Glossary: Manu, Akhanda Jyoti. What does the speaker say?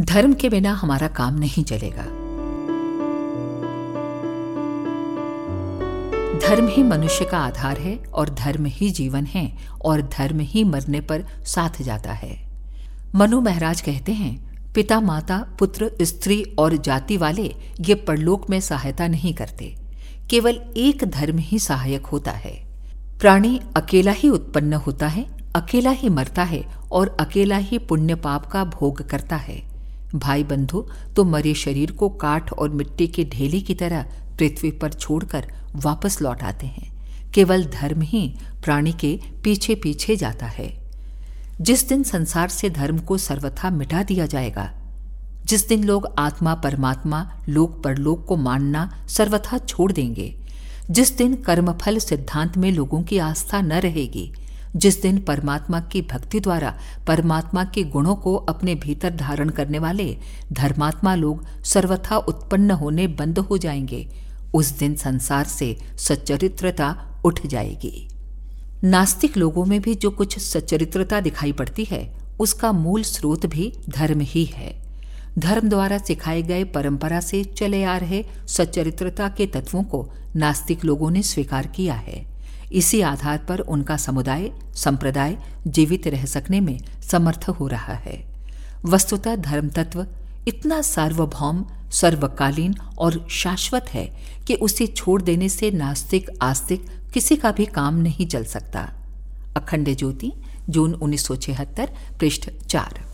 धर्म के बिना हमारा काम नहीं चलेगा। धर्म ही मनुष्य का आधार है और धर्म ही जीवन है और धर्म ही मरने पर साथ जाता है। मनु महाराज कहते हैं, पिता माता पुत्र स्त्री और जाति वाले ये परलोक में सहायता नहीं करते, केवल एक धर्म ही सहायक होता है। प्राणी अकेला ही उत्पन्न होता है, अकेला ही मरता है और अकेला ही पुण्य पाप का भोग करता है। भाई बंधु, तो मरे शरीर को काठ और मिट्टी की ढेली की तरह पृथ्वी पर छोड़कर वापस लौट आते हैं। केवल धर्म ही प्राणी के पीछे पीछे जाता है। जिस दिन संसार से धर्म को सर्वथा मिटा दिया जाएगा, जिस दिन लोग आत्मा परमात्मा लोक परलोक को मानना सर्वथा छोड़ देंगे, जिस दिन कर्मफल सिद्धांत में लोगों की आस्था न रहेगी, जिस दिन परमात्मा की भक्ति द्वारा परमात्मा के गुणों को अपने भीतर धारण करने वाले धर्मात्मा लोग सर्वथा उत्पन्न होने बंद हो जाएंगे, उस दिन संसार से सच्चरित्रता उठ जाएगी। नास्तिक लोगों में भी जो कुछ सच्चरित्रता दिखाई पड़ती है, उसका मूल स्रोत भी धर्म ही है। धर्म द्वारा सिखाए गए परंपरा से चले आ रहे सच्चरित्रता के तत्वों को नास्तिक लोगों ने स्वीकार किया है। इसी आधार पर उनका समुदाय संप्रदाय जीवित रह सकने में समर्थ हो रहा है। वस्तुतः धर्म तत्व इतना सार्वभौम सर्वकालीन और शाश्वत है कि उसे छोड़ देने से नास्तिक आस्तिक किसी का भी काम नहीं चल सकता। अखंड ज्योति, जून 1976, पृष्ठ 4।